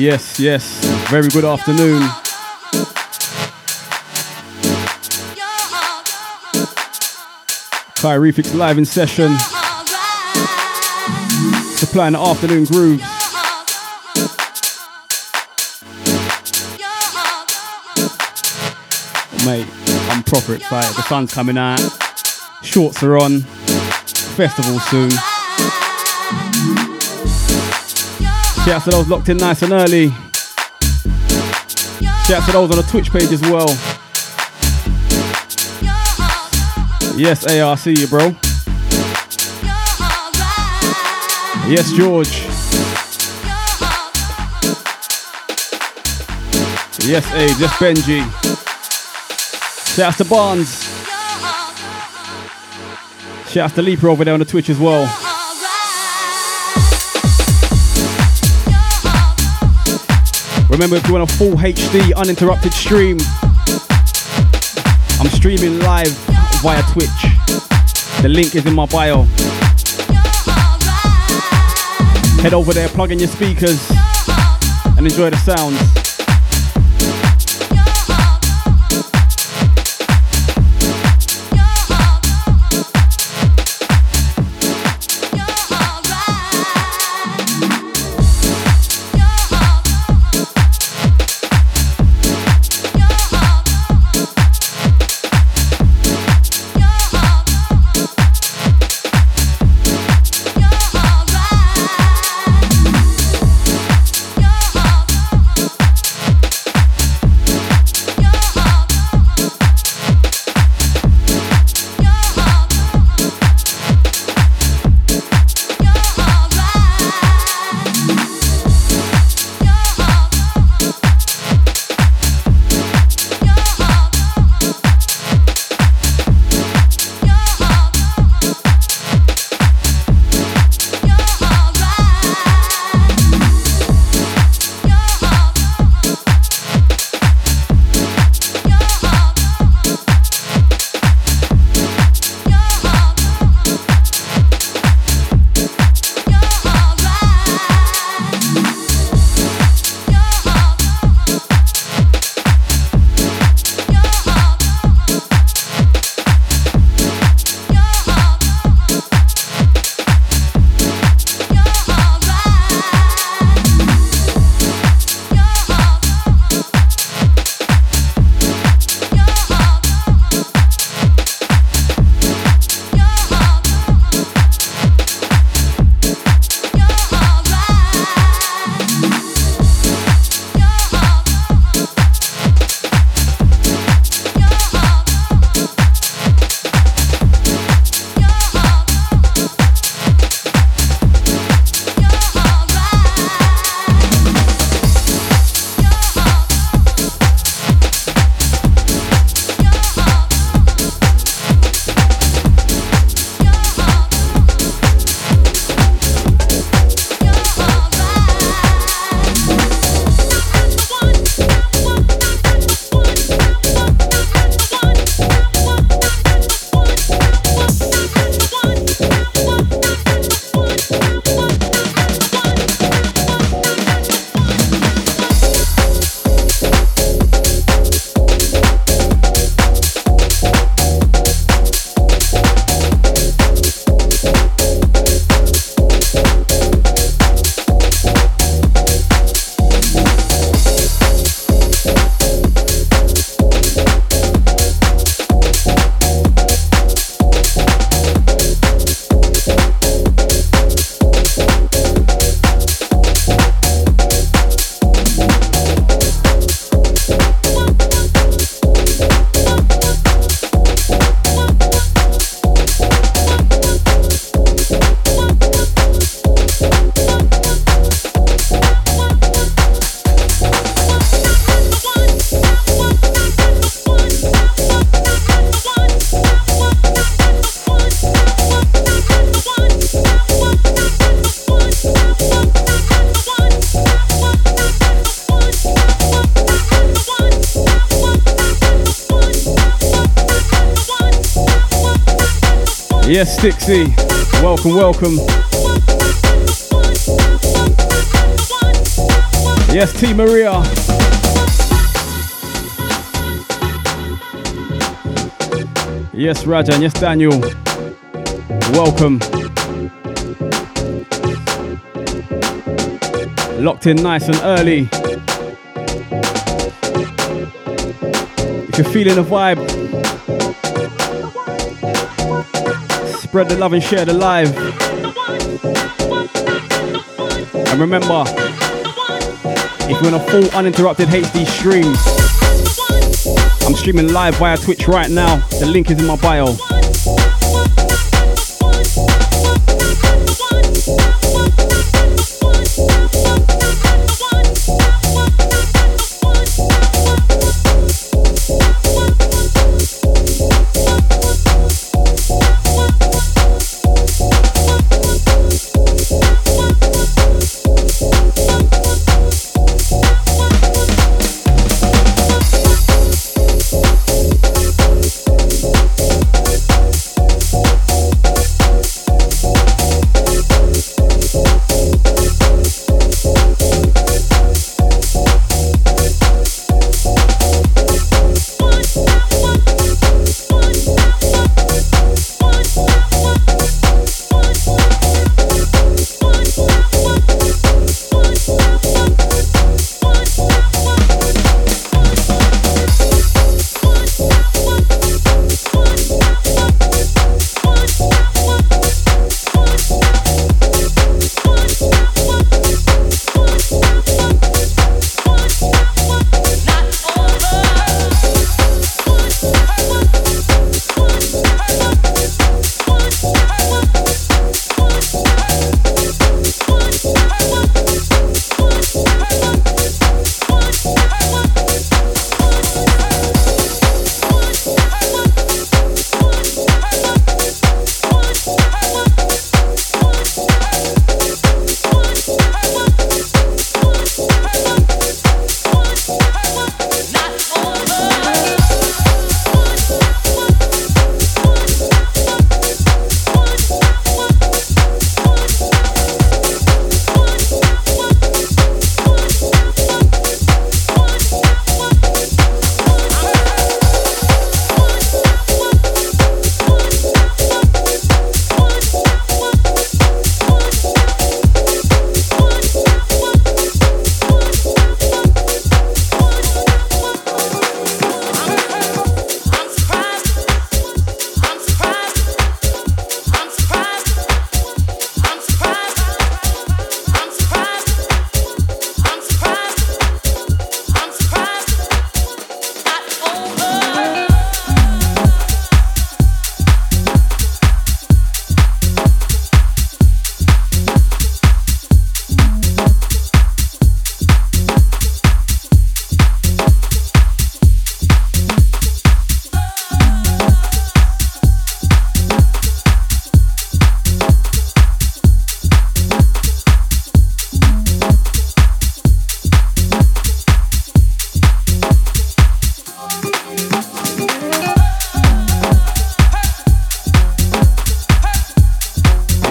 Yes, yes. Very good afternoon. Kye Refix live in session. Supplying the afternoon grooves. Mate, I'm proper excited. The sun's coming out. Shorts are on. Festival soon. Shout out to those locked in nice and early. Shout out to those on the Twitch page as well. Yes, AR, see you, bro. Yes, George. Yes, Abe. Yes, Benji. Shout out to Barnes. Shout out to Leaper over there on the Twitch as well. Remember, if you want a full HD uninterrupted stream, I'm streaming live via Twitch. The link is in my bio. Head over there, plug in your speakers, and enjoy the sounds. Yes, Dixie, welcome. Yes, T. Maria. Yes, Rajan. Yes, Daniel. Welcome. Locked in nice and early. If you're feeling the vibe, spread the love and share the live. And remember, if you're on a full uninterrupted HD stream, I'm streaming live via Twitch right now. The link is in my bio.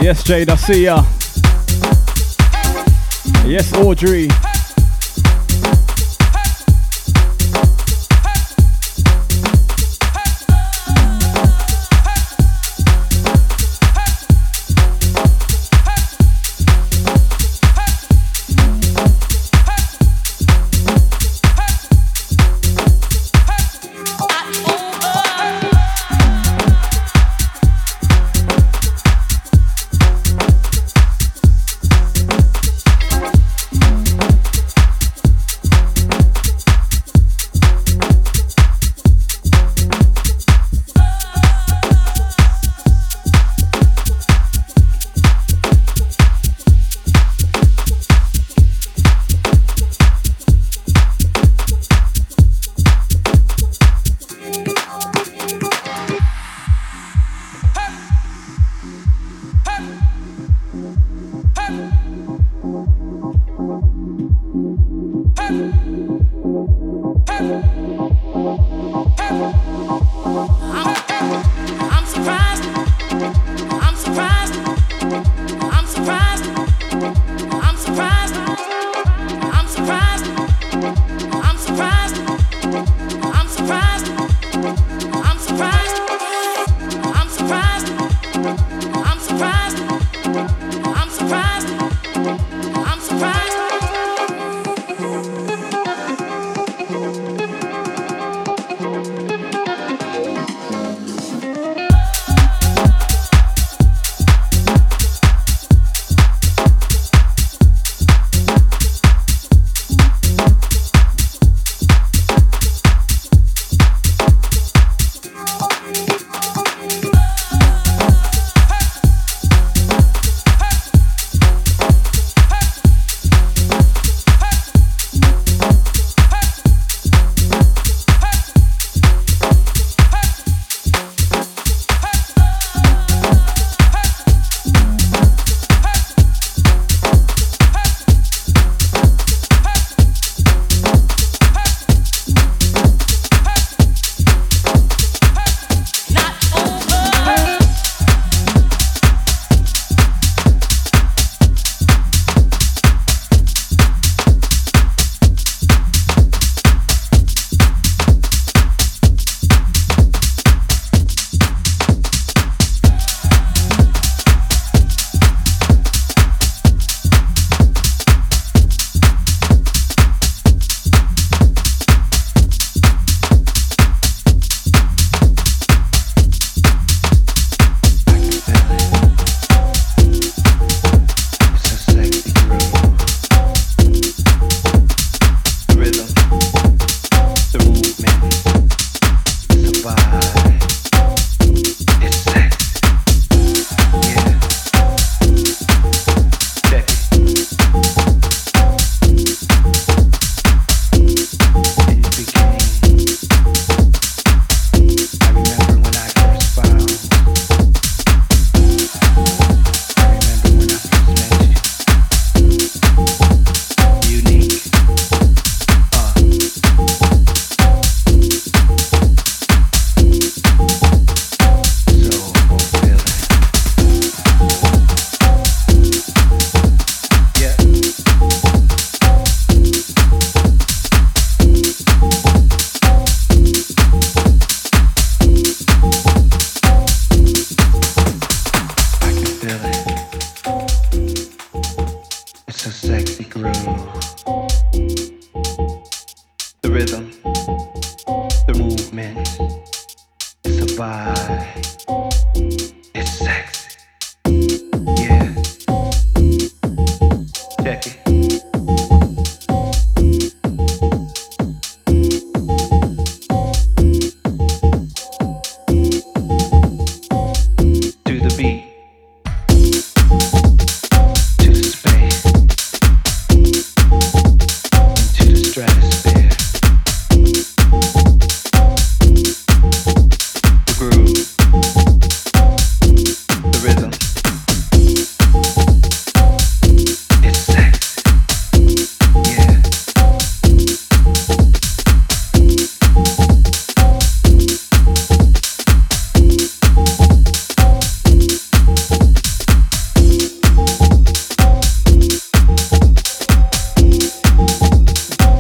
Yes, Jade, I see ya. Yes, Audrey. I'm surprised.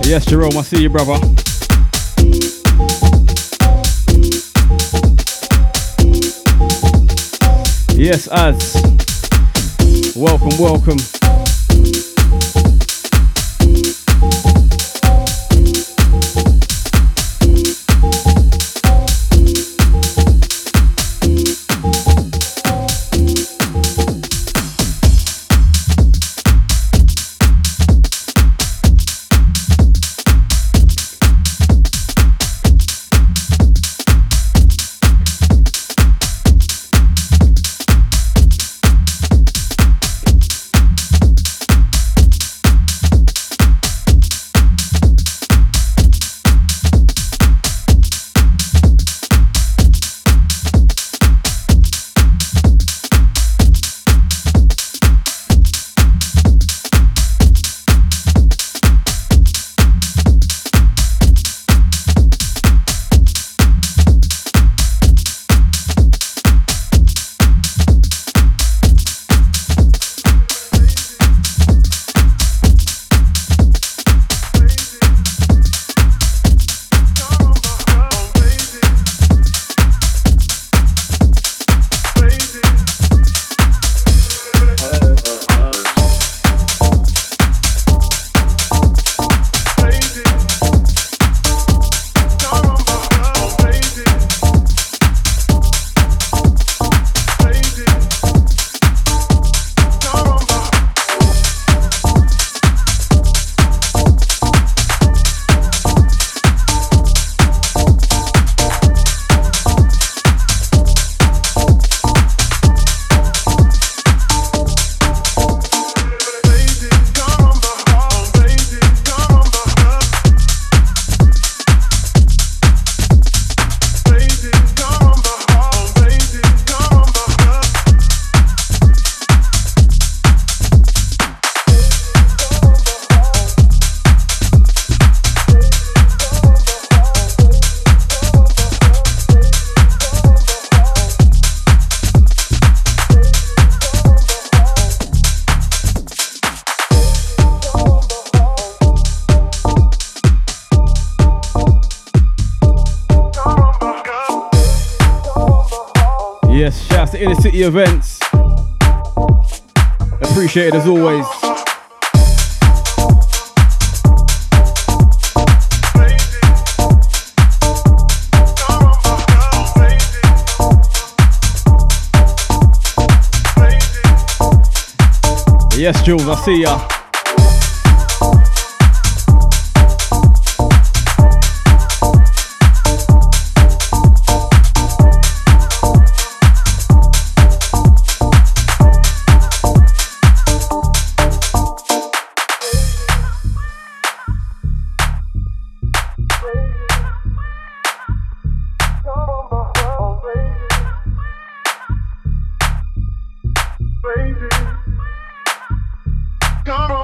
Yes, Jerome, I see you, brother. Yes, ads. Welcome, welcome. Events. Appreciate it as always. Yes, Jules, I see ya. Come on.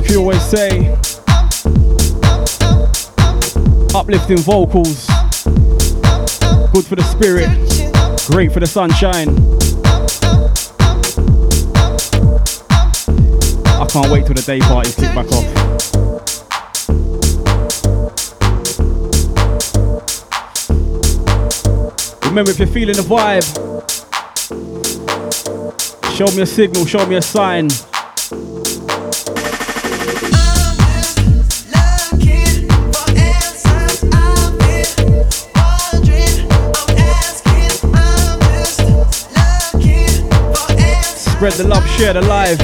like you always say, uplifting vocals, good for the spirit, great for the sunshine. I can't wait till the day parties kick back off. Remember, if you're feeling the vibe, show me a signal, show me a sign. Spread the love, share the live.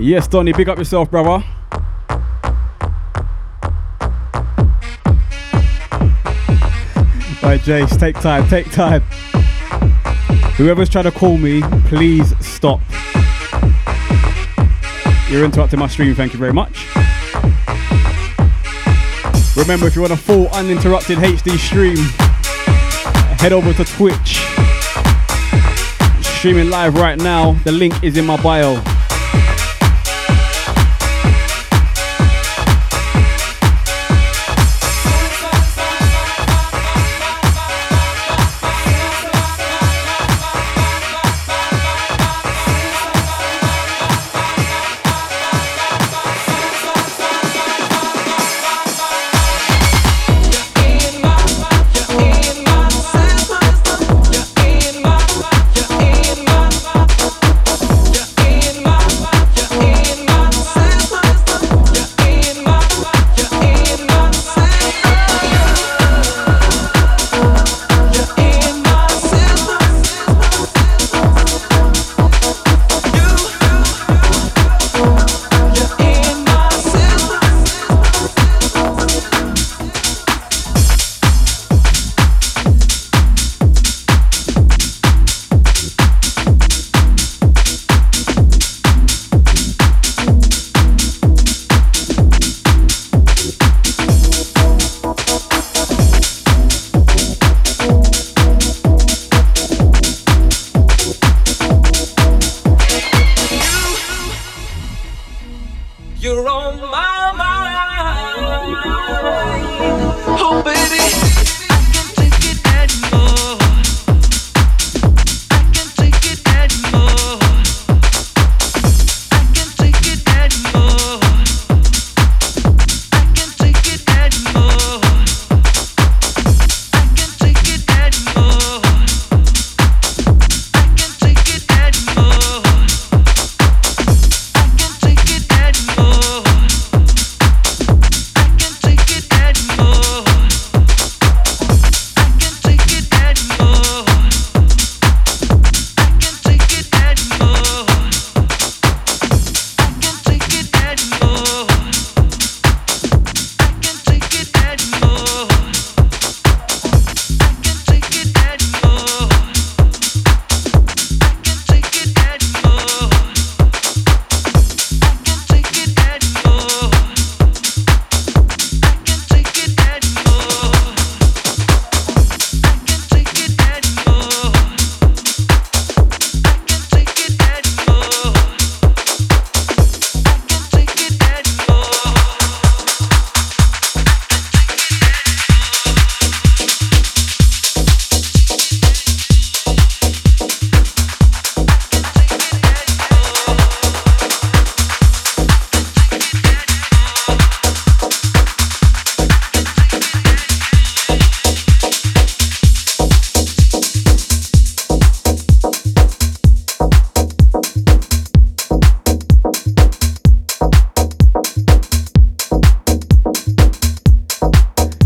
Yes, Donnie, big up yourself, brother. Alright, Jace, take time, take time. Whoever's trying to call me, please stop. You're interrupting my stream, thank you very much. Remember, if you want a full uninterrupted HD stream, head over to Twitch. Streaming live right now. The link is in my bio.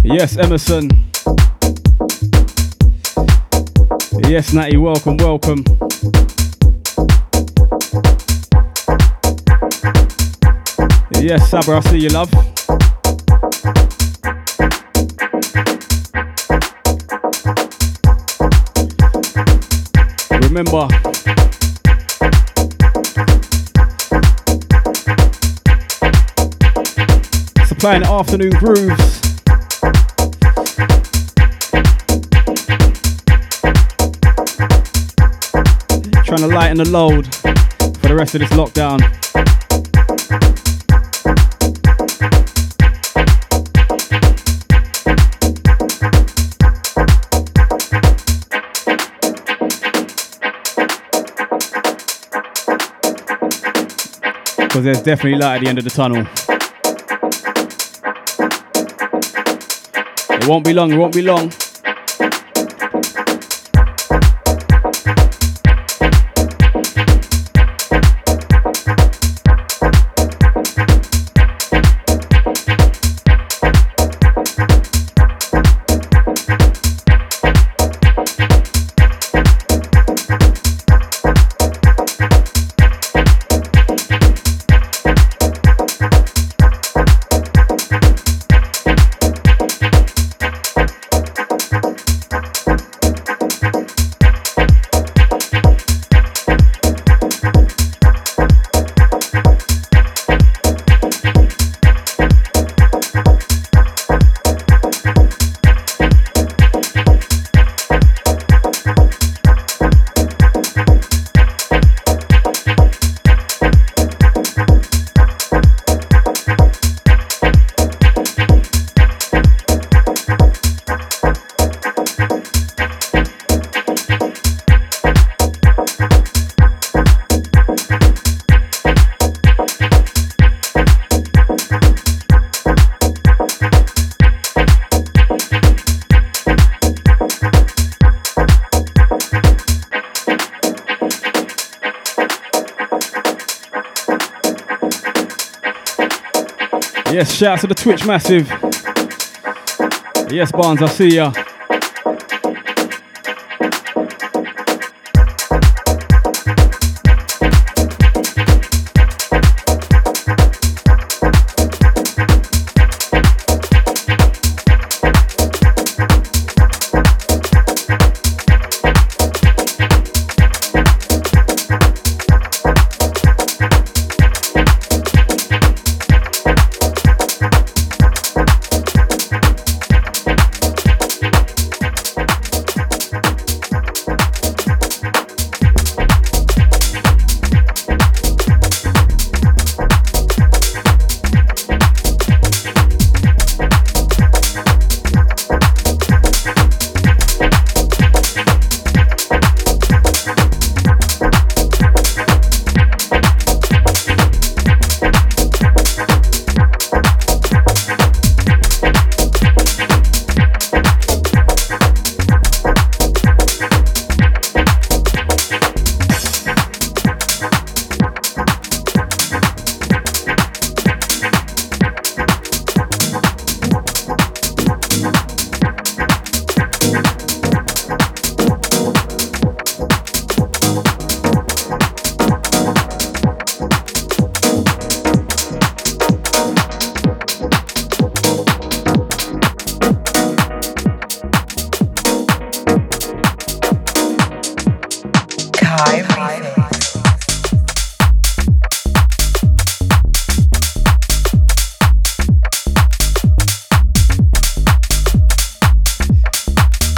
Yes, Emerson. Yes, Natty, welcome, welcome. Yes, Sabra, I see you, love. Remember, supplying Afternoon Grooves. Trying to lighten the load for the rest of this lockdown. Because there's definitely light at the end of the tunnel. It won't be long, it won't be long. Yes, shout out to the Twitch massive. Yes, Barnes, I see ya.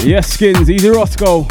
Yes, Skins, easy Roscoe.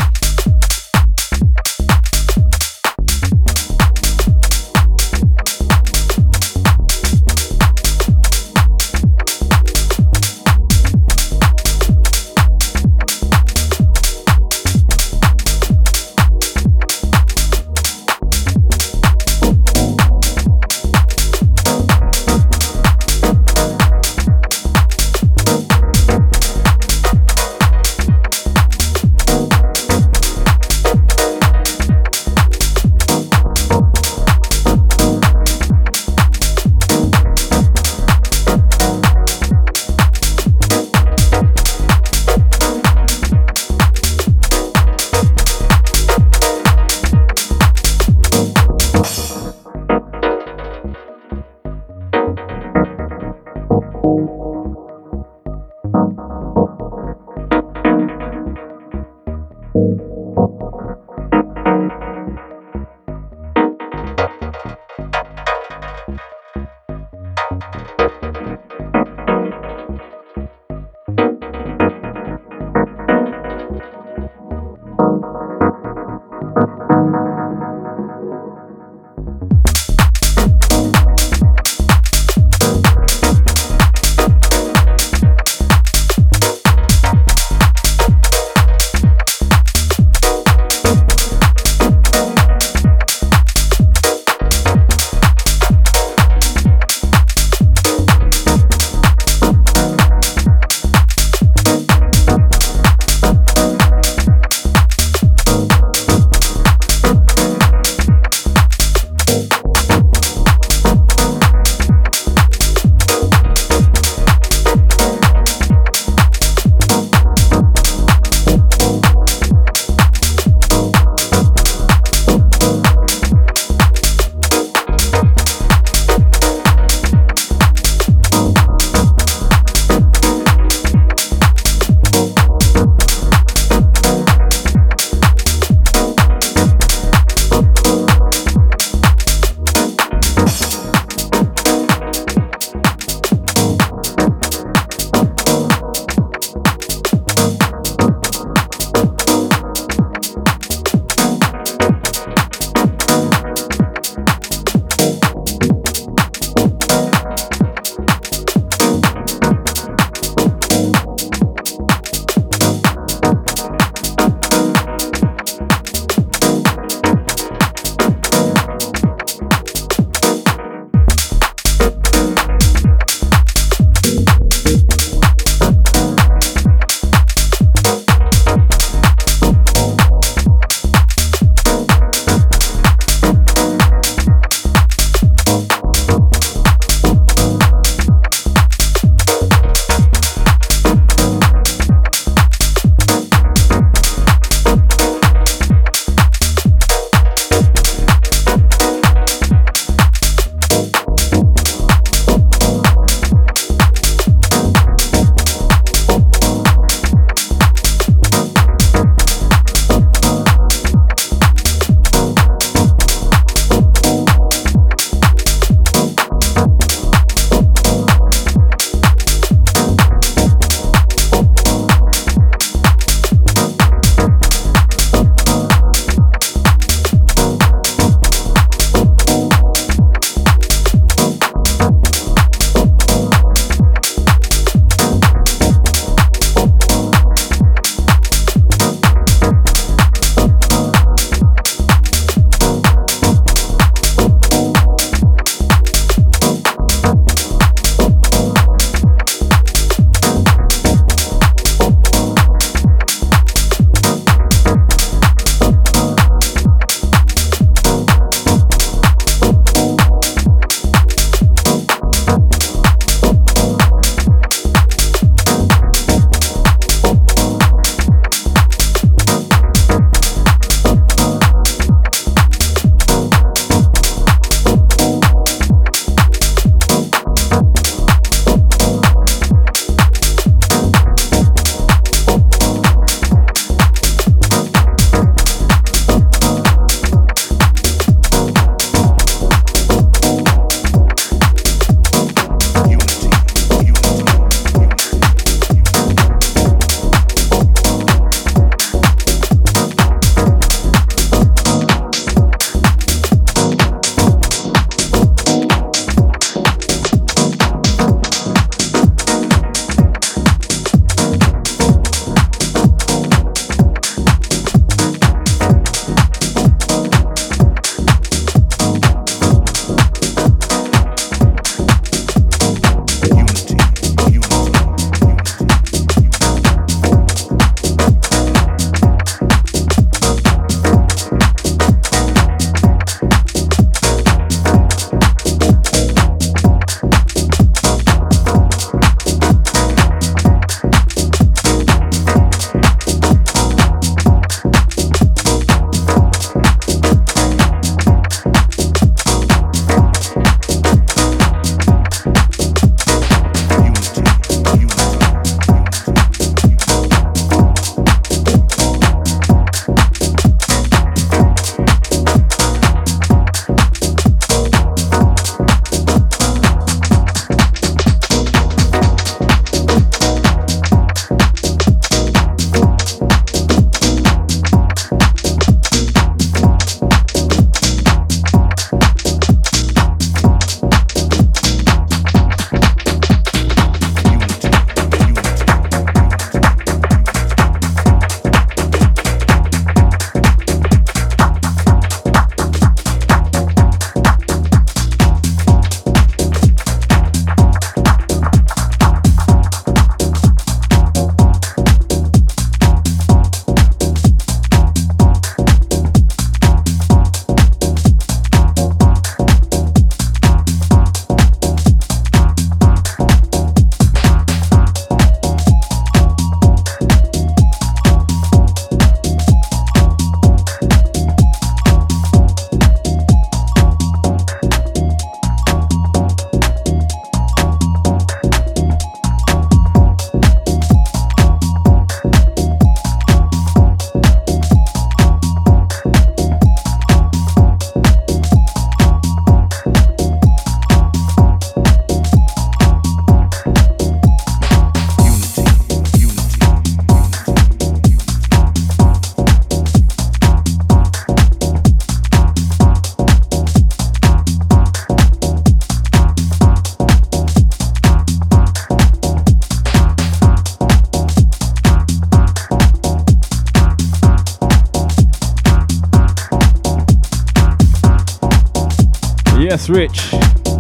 Yes, Rich,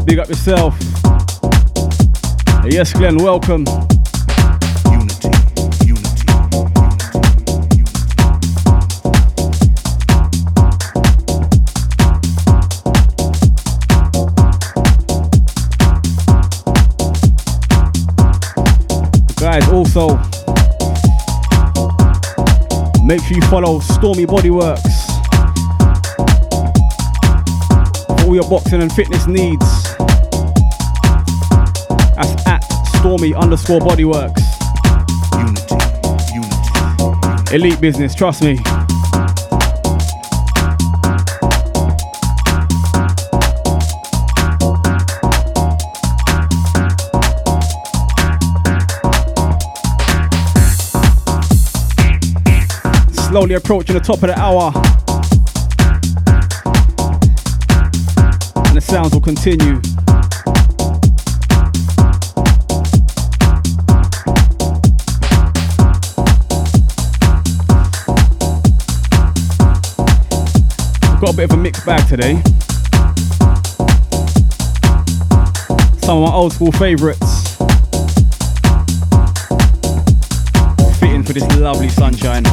big up yourself. Yes, Glenn, welcome. Guys, also make sure you follow Stormy Body Works for all your boxing and fitness needs. That's at Stormy_Body Works. Unity. Elite business, trust me. Slowly approaching the top of the hour, and the sounds will continue. We've got a bit of a mixed bag today. Some of my old school favourites fitting for this lovely sunshine.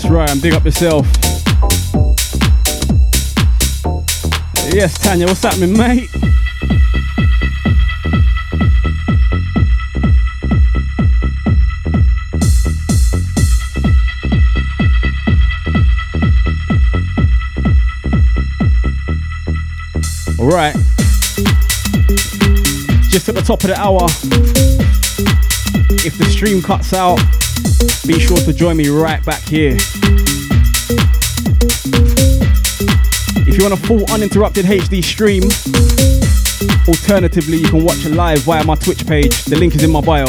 Yes, Ryan, big up yourself. Yes, Tanya, what's happening, mate? All right, just at the top of the hour. If the stream cuts out, be sure to join me right back here. If you want a full uninterrupted HD stream, alternatively, you can watch it live via my Twitch page. The link is in my bio.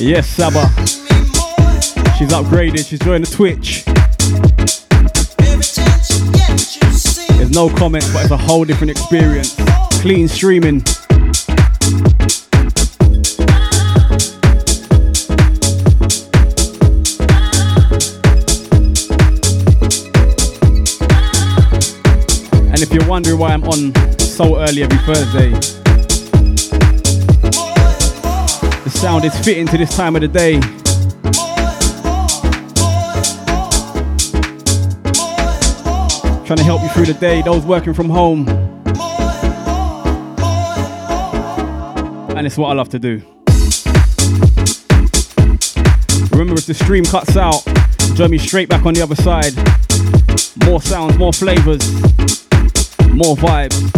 Yes, Saba. She's upgraded. She's joined the Twitch. There's no comments, but it's a whole different experience. Clean streaming. you're wondering why I'm on so early every Thursday, the sound is fitting to this time of the day. Trying to help you through the day, those working from home. And it's what I love to do. Remember, if the stream cuts out, join me straight back on the other side. More sounds, more flavors, more vibes.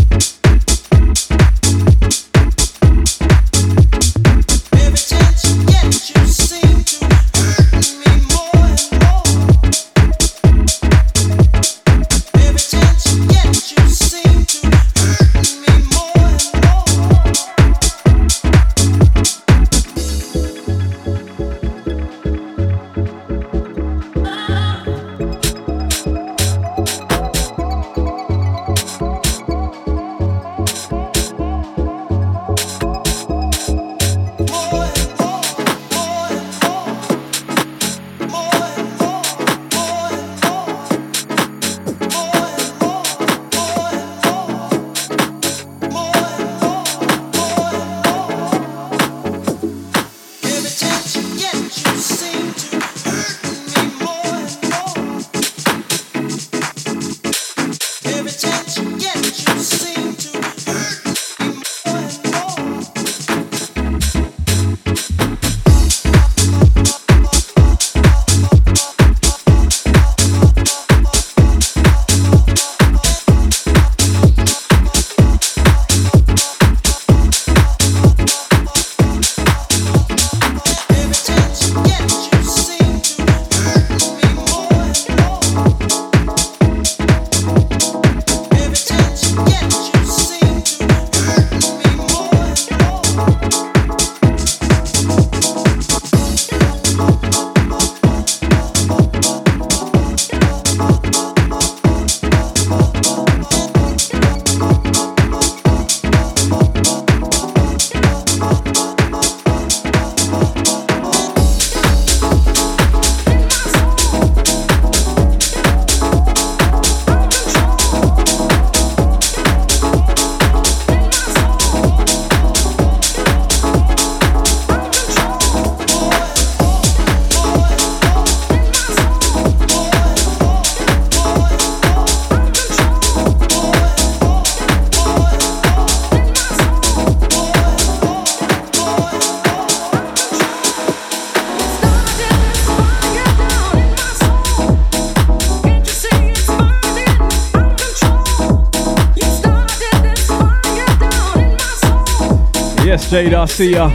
Jade, I see ya.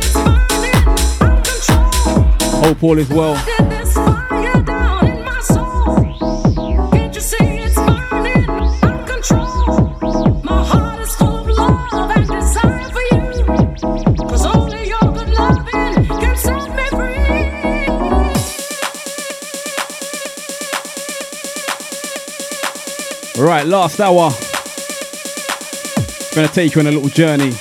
Hope all is well. Right, last hour. Gonna take you on a little journey.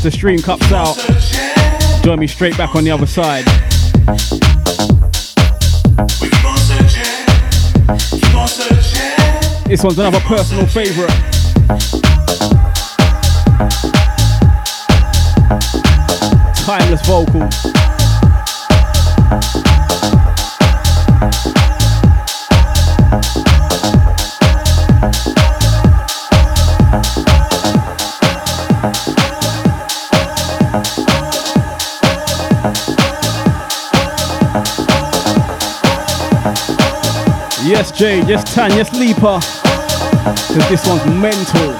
If the stream cuts out, join me straight back on the other side. This one's another personal favourite. Timeless vocals. Yes, Jade, yes, Tan, yes, Leaper. Because this one's mental.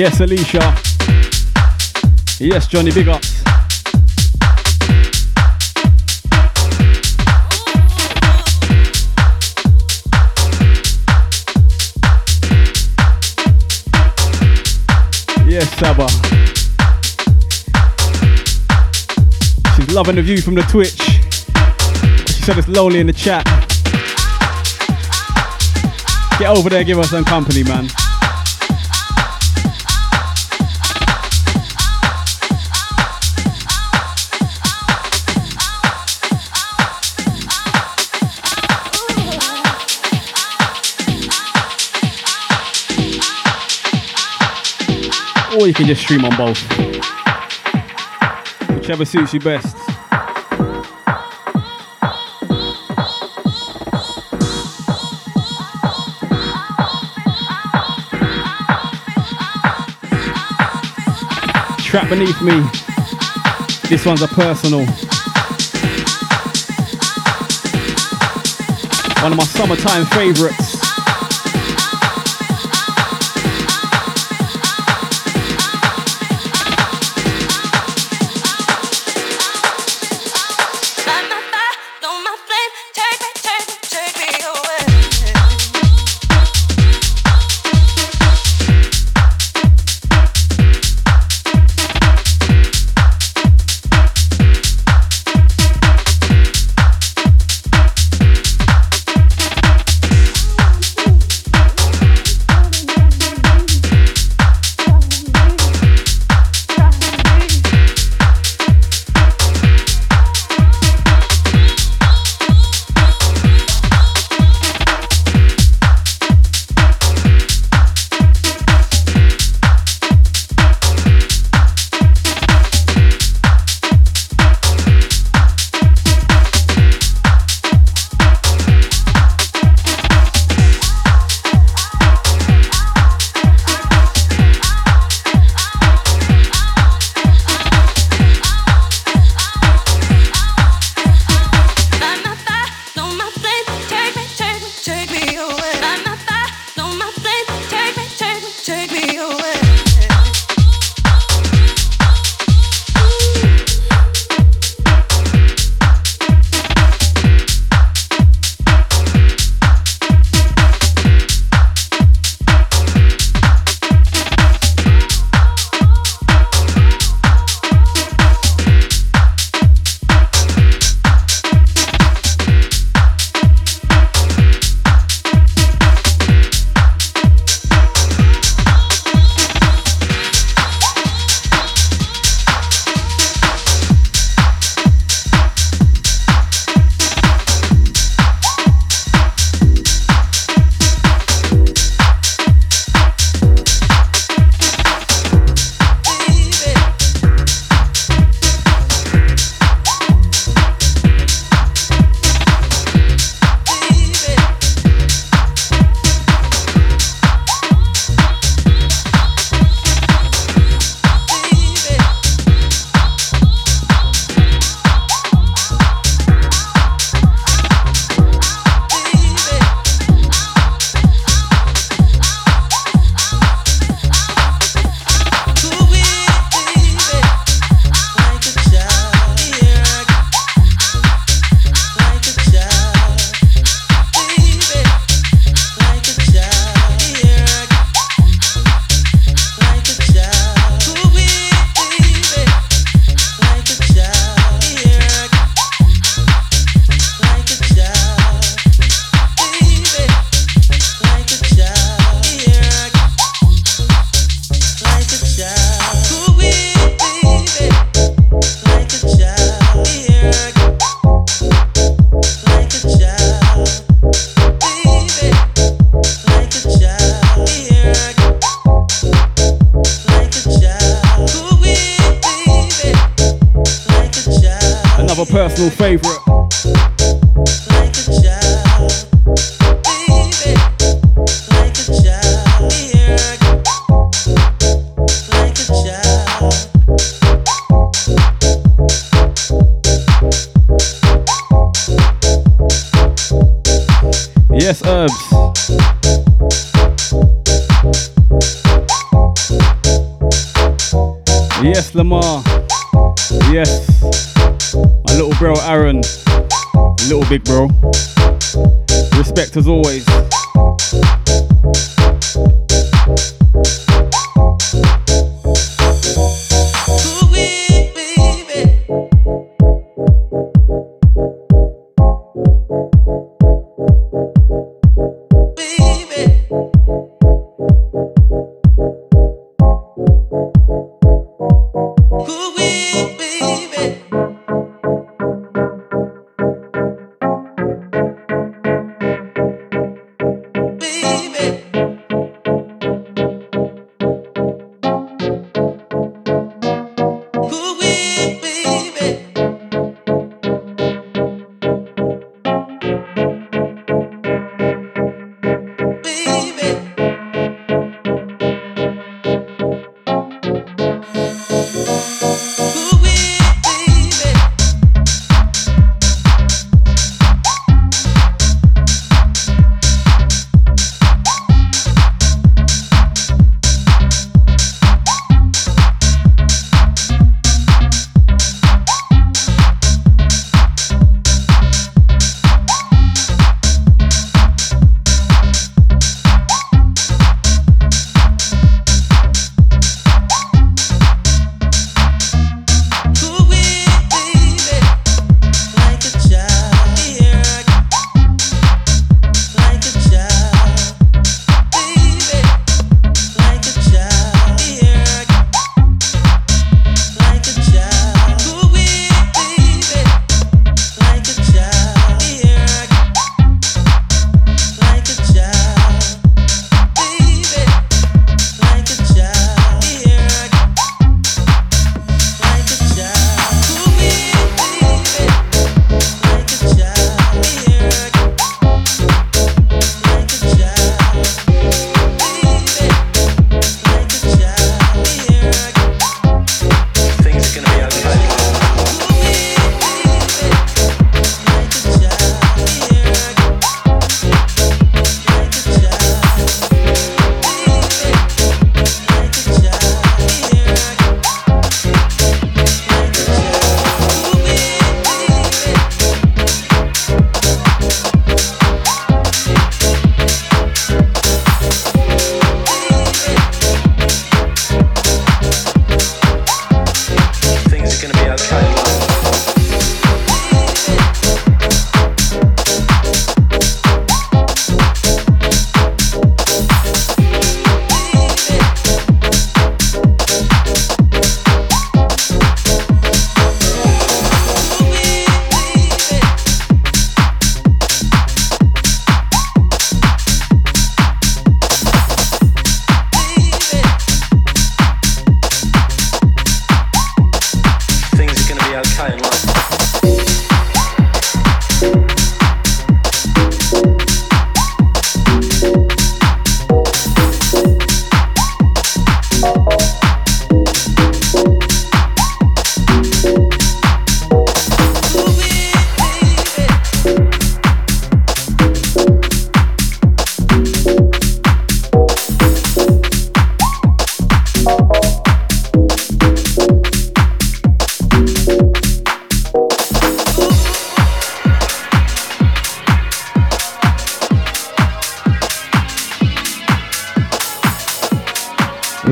Yes, Alicia. Yes, Johnny, big ups. Yes, Saba. She's loving the view from the Twitch. She said it's lonely in the chat. Get over there, give us some company, man. or you can just stream on both. Whichever suits you best. Trap beneath me. This one's a personal. One of my summertime favorites.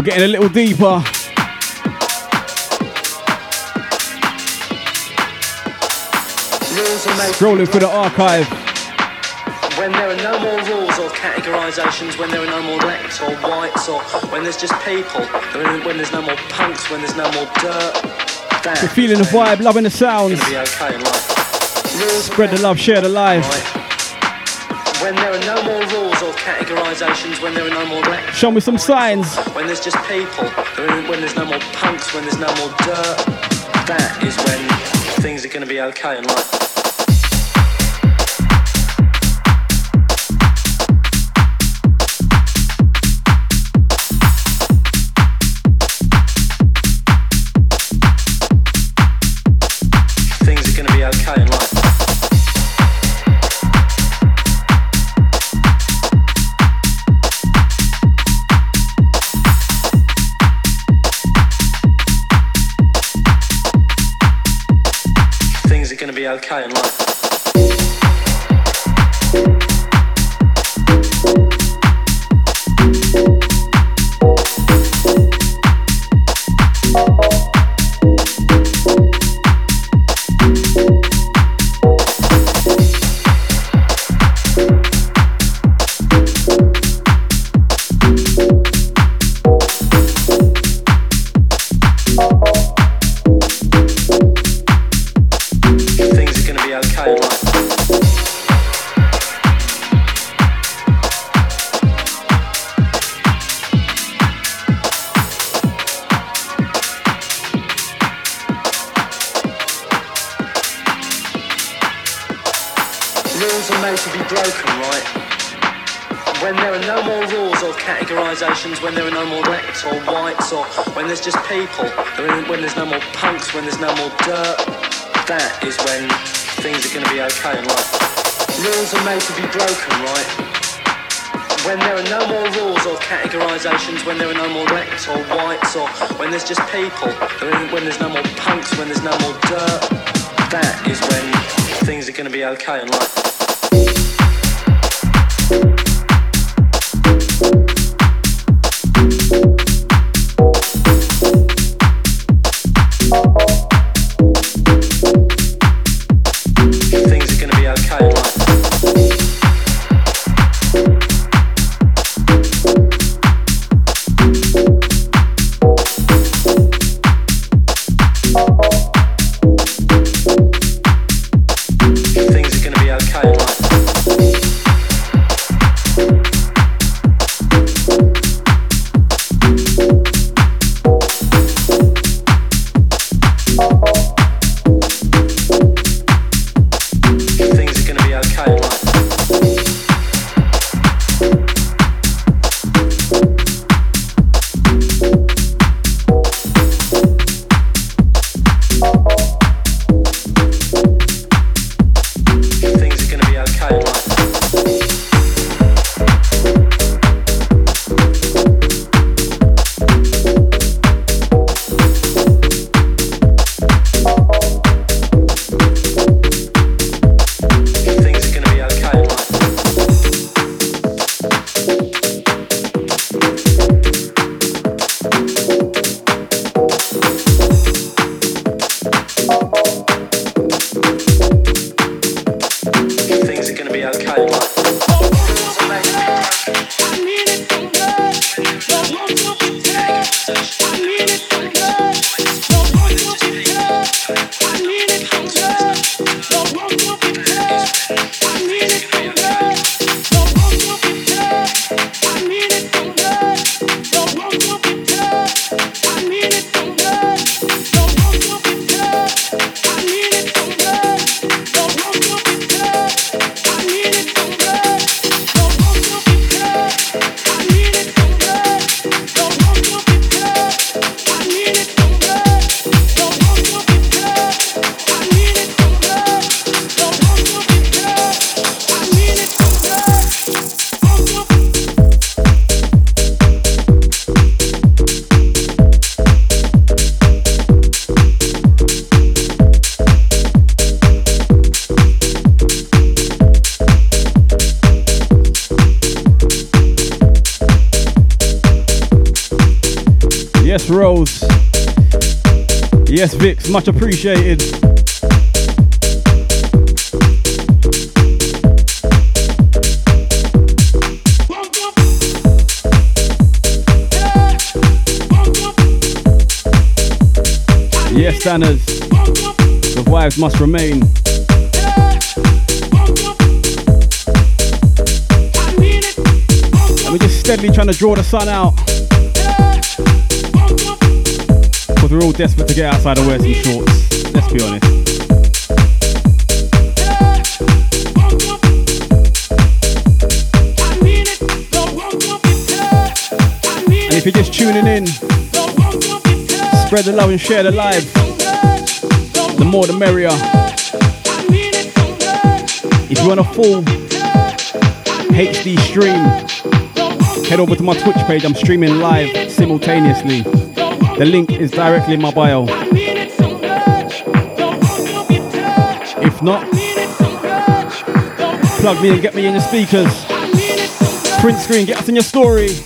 getting a little deeper. Scrolling through the archive. When there are no more rules or categorizations, when there are no more blacks or whites, or when there's just people, when there's no more punks, when there's no more dirt. We're feeling the vibe, loving the sounds. It'll be okay in life. Spread the love, share the life. When there are no more rules or categorizations, when there are no more blacks. Show me some signs. When there's just people, when there's no more punks, when there's no more dirt. That is when things are going to be okay in life. Okay in life. When there are no more blacks or whites, or when there's just people, when there's no more punks, when there's no more dirt, that is when things are going to be okay in life. Yes, Rose. Yes, Vix. Much appreciated. Yes, Tanners. The vibes must remain. And we're just steadily trying to draw the sun out. Because we're all desperate to get outside and wear some shorts. Let's be honest. And if you're just tuning in, spread the love and share the live. The more the merrier. If you want a full HD stream, head over to my Twitch page. I'm streaming live simultaneously. The link is directly in my bio. If not, plug me and get me in the speakers. Print screen, get us in your story.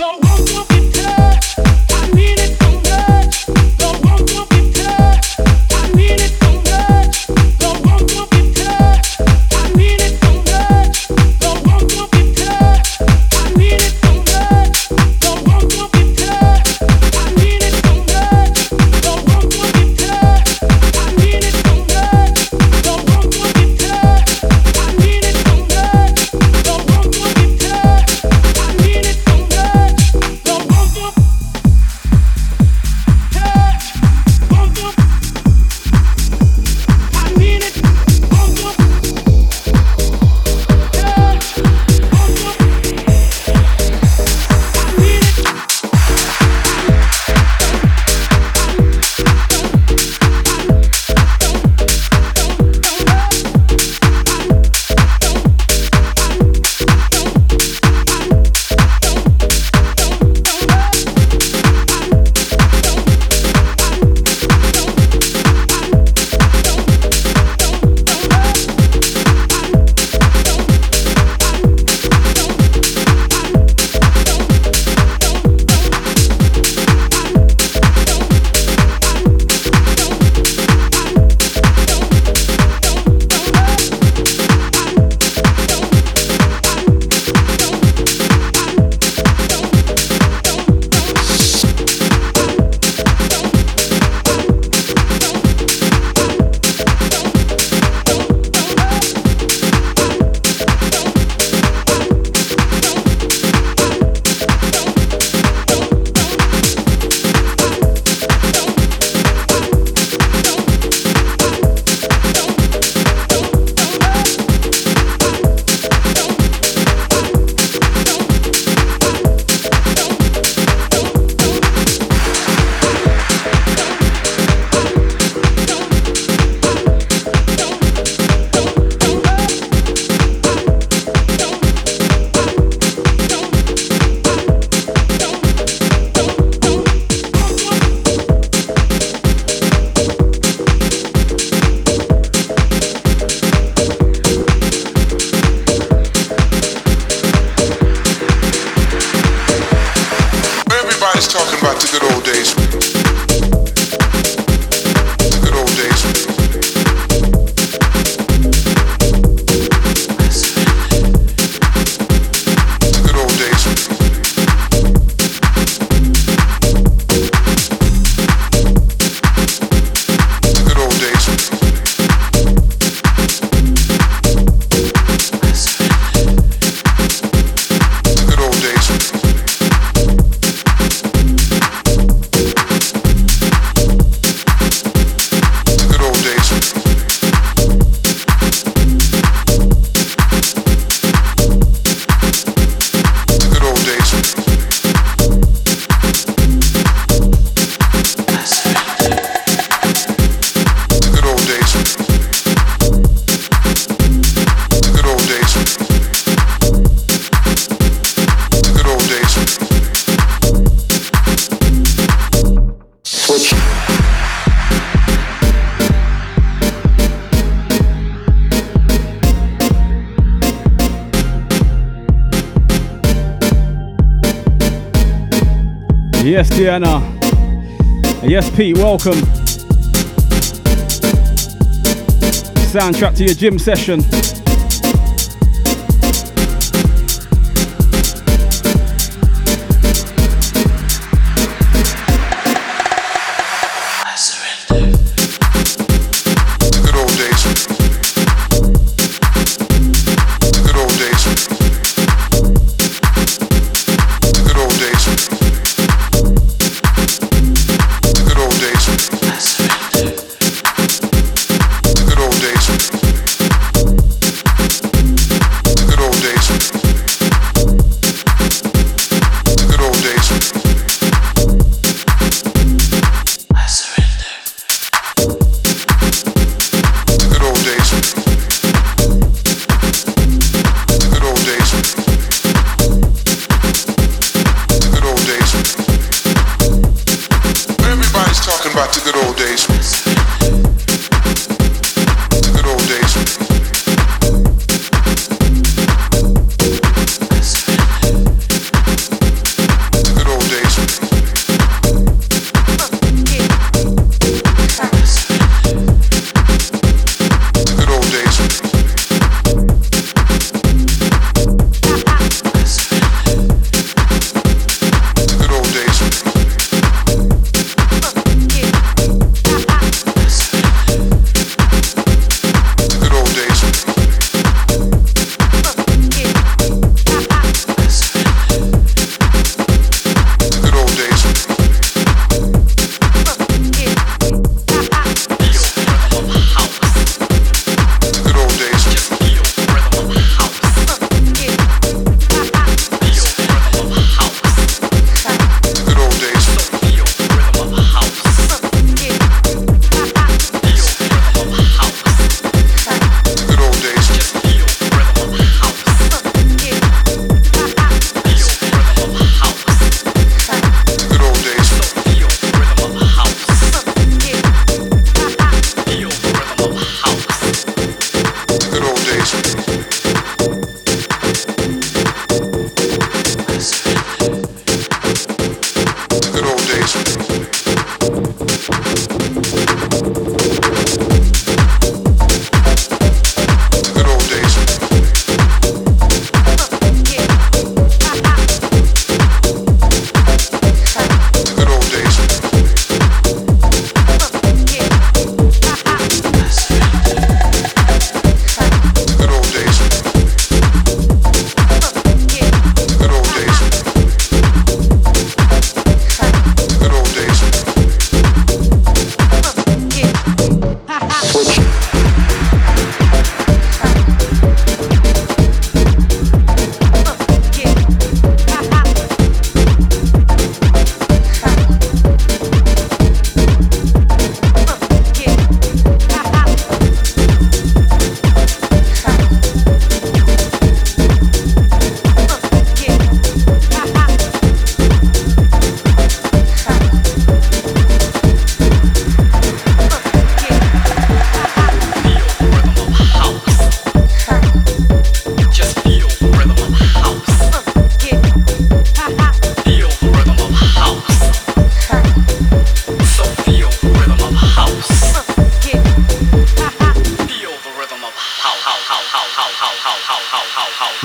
Go! Yes, Deanna. Yes, Pete, welcome. Soundtrack to your gym session.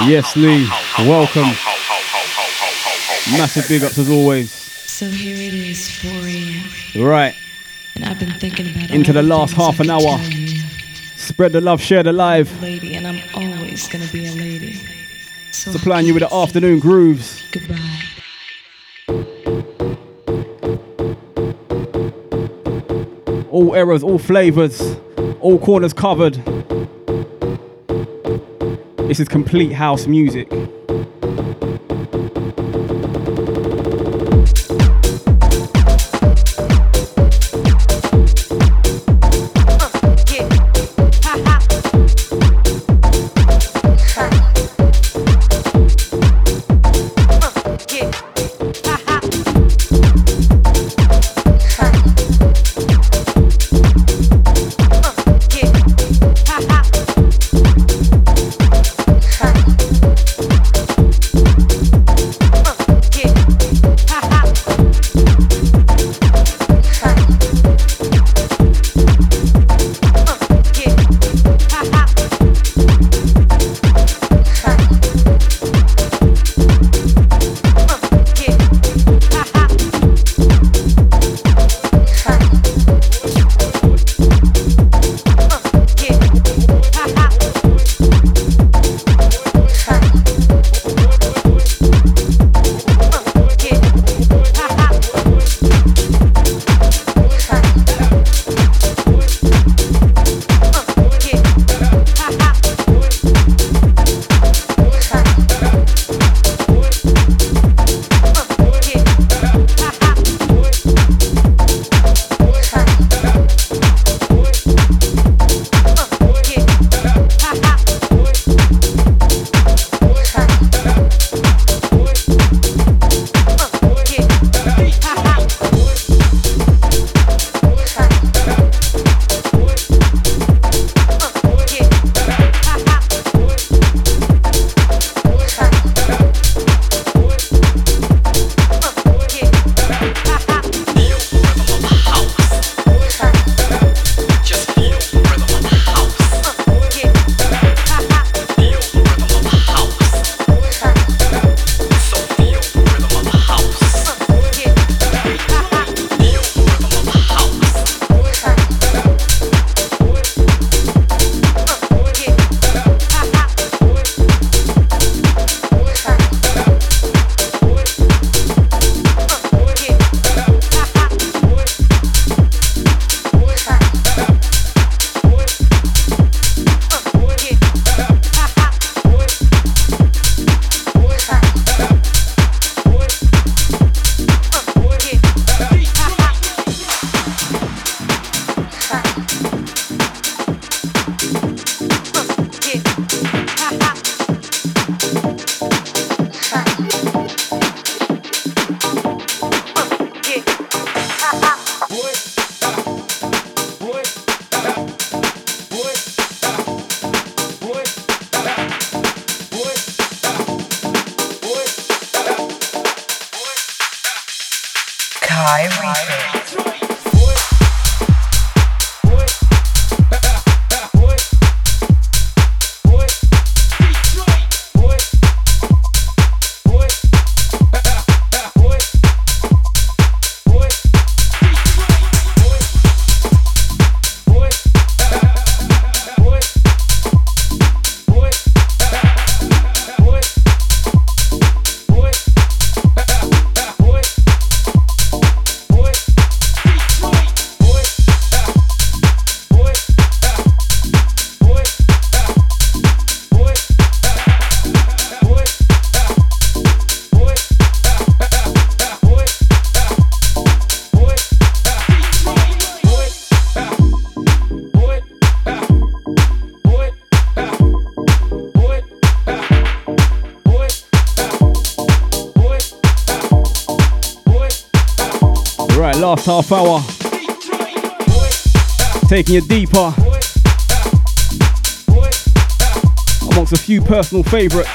Yes, Lee, welcome. Massive big ups as always. So here it is, 4 a.m. Right. And I've been thinking about it. Into the last half an hour. Spread the love, share the live. Lady, and I'm always gonna be a lady. So supplying you with the afternoon grooves. Goodbye. All eras, all flavors, all corners covered. This is complete house music. Kye Refix. Last half hour, taking you deeper amongst a few personal favourites.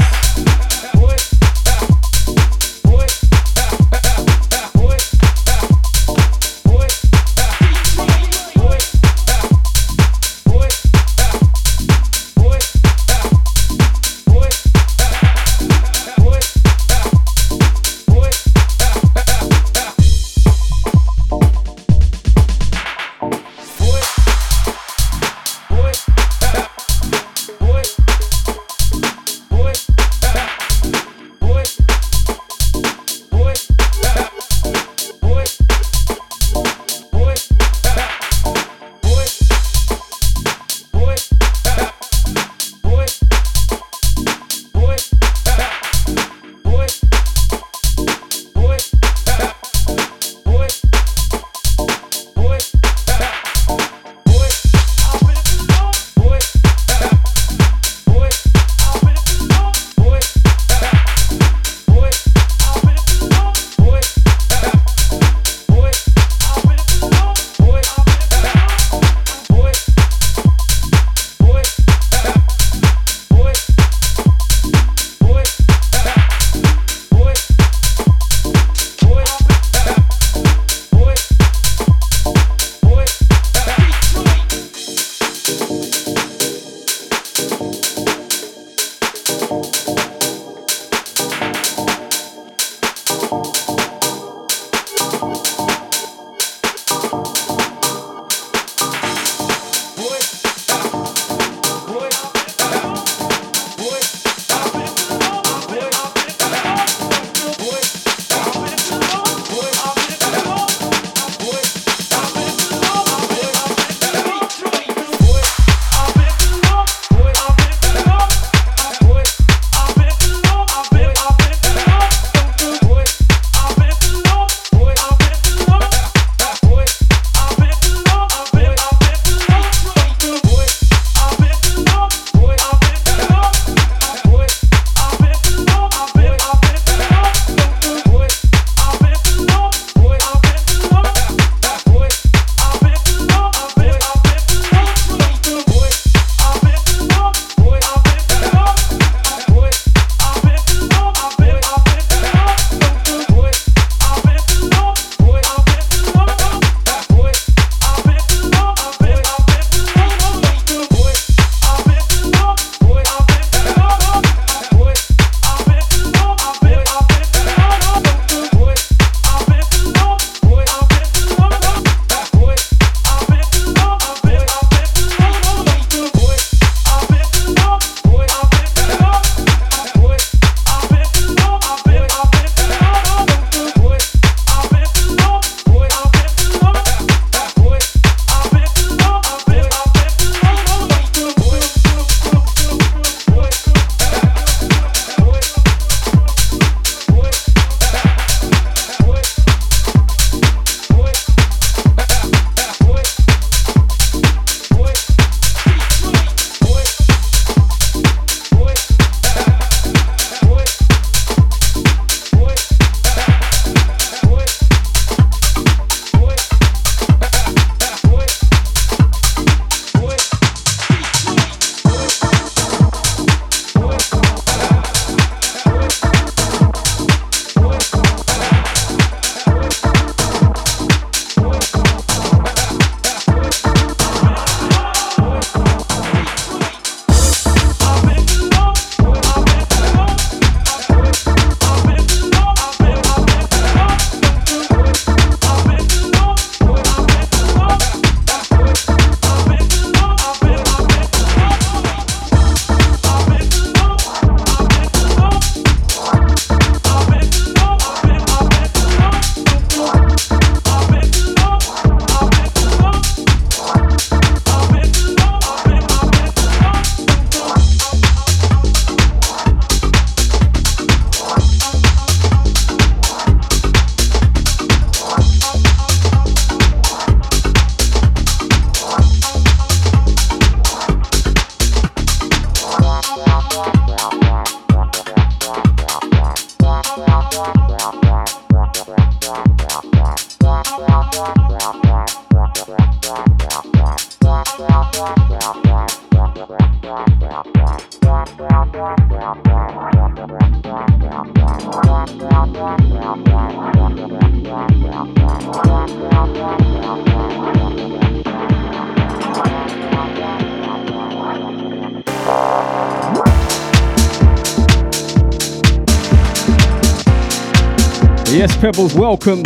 Yes, Pebbles, welcome.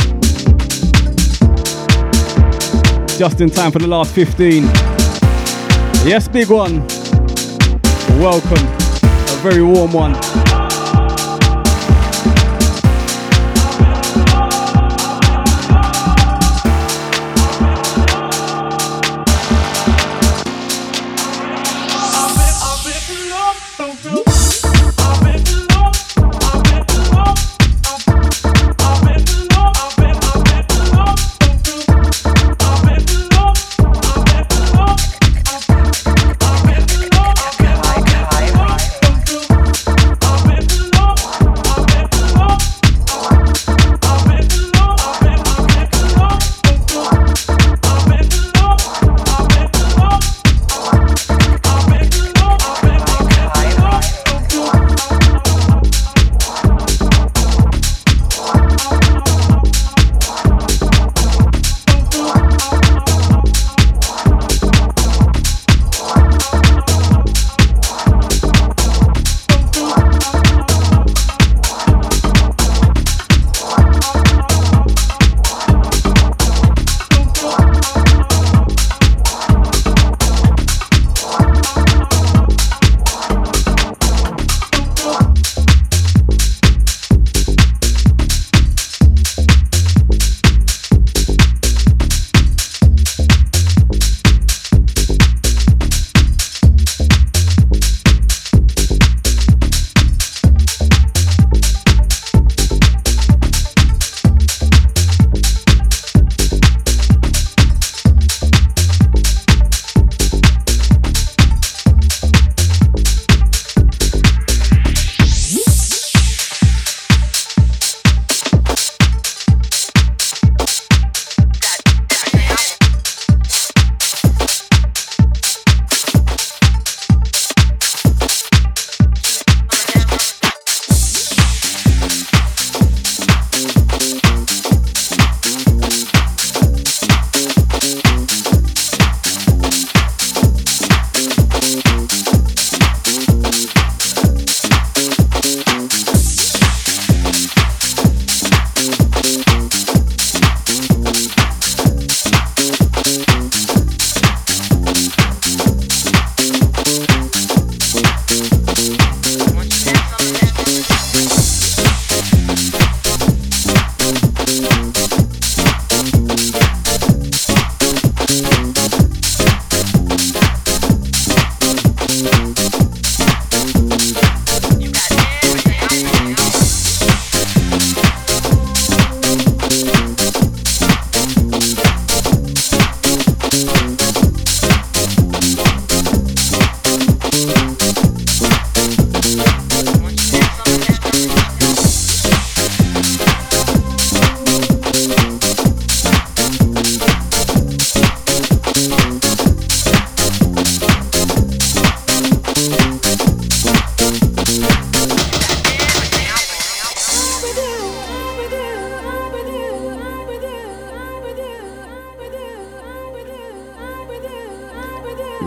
Just in time for the last 15. Yes, big one. Welcome. A very warm one.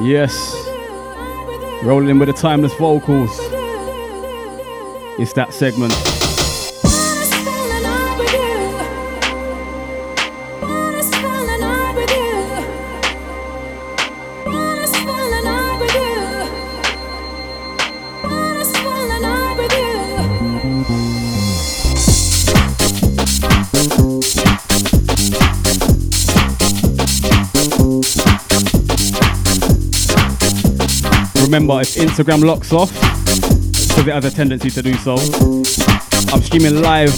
Yes, rolling with the timeless vocals. It's that segment. Remember, if Instagram locks off, because it has a tendency to do so, I'm streaming live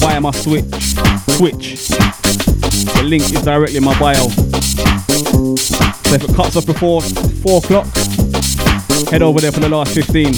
via my Twitch. The link is directly in my bio. So if it cuts off before 4 o'clock, head over there for the last 15.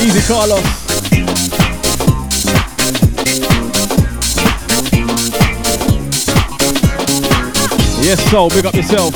Easy, Carlos. Yes, soul, big up yourself.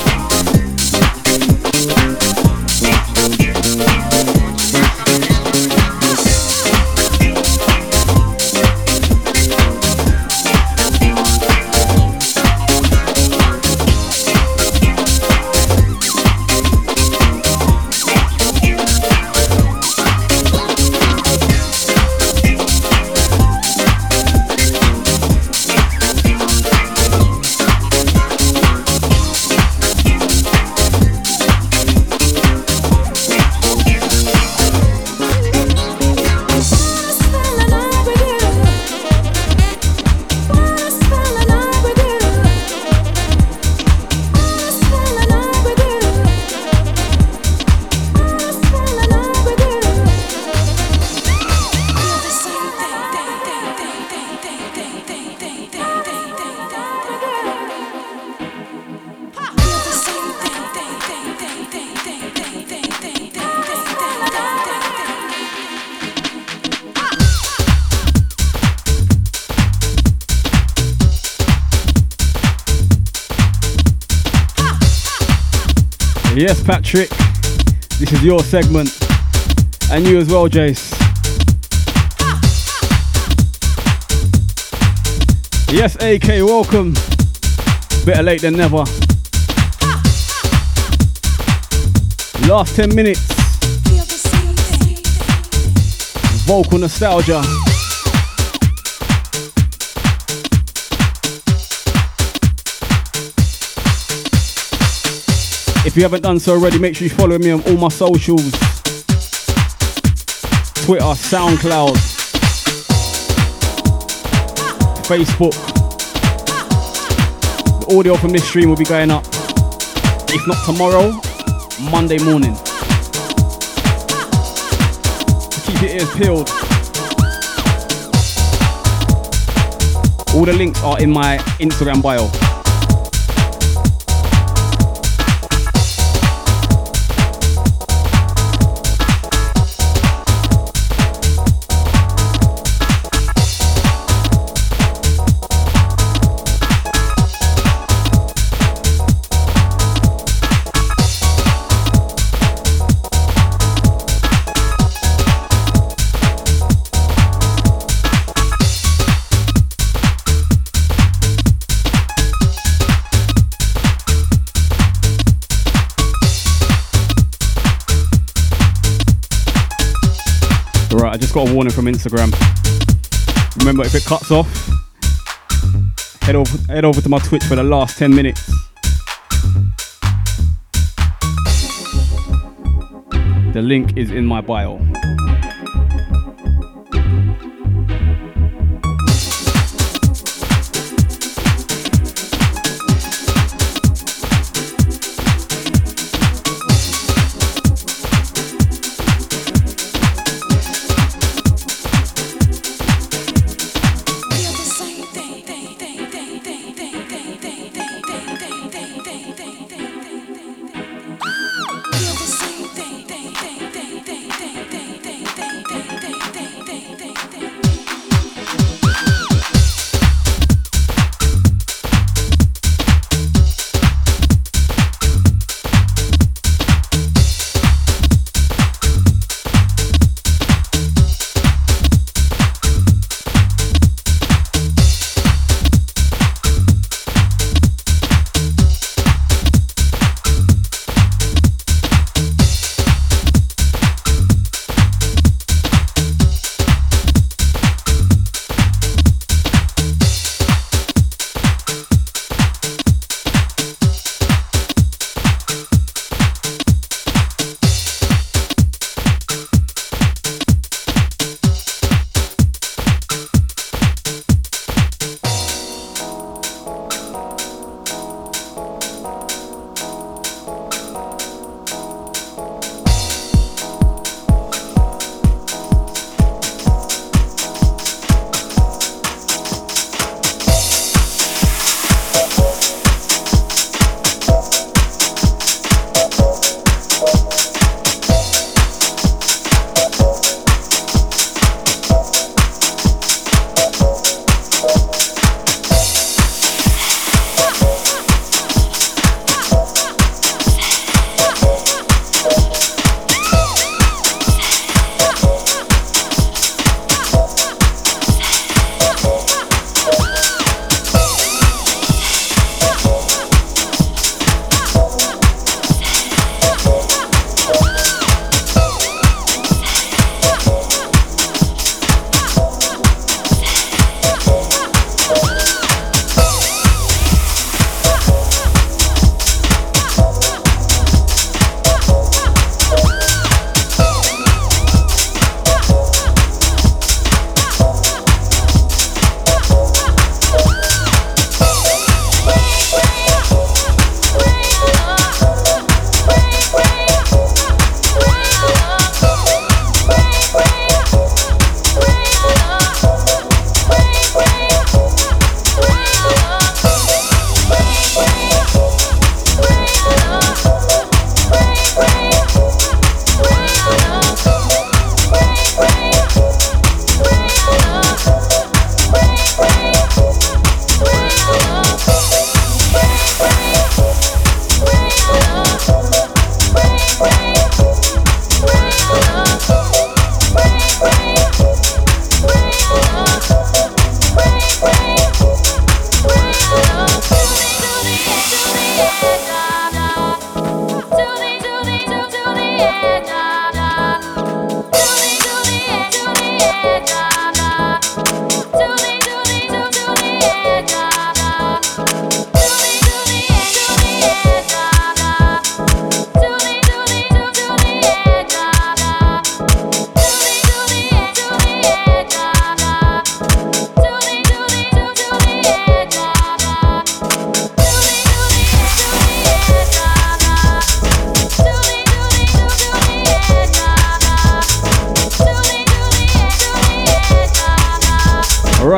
Yes, Patrick, this is your segment, and you as well, Jace. Yes, AK, welcome. Better late than never. Last 10 minutes. Vocal nostalgia. If you haven't done so already, make sure you follow me on all my socials. Twitter, SoundCloud, Facebook. The audio from this stream will be going up, if not tomorrow, Monday morning. So keep your ears peeled. All the links are in my Instagram bio. Got a warning from Instagram. Remember, if it cuts off, head over to my Twitch for the last 10 minutes. The link is in my bio.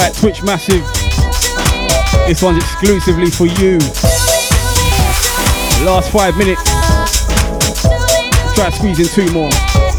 right, Twitch Massive. This one's exclusively for you. Last 5 minutes. Try squeezing 2 more.